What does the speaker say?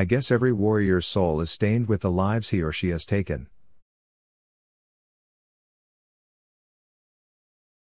I guess every warrior's soul is stained with the lives he or she has taken.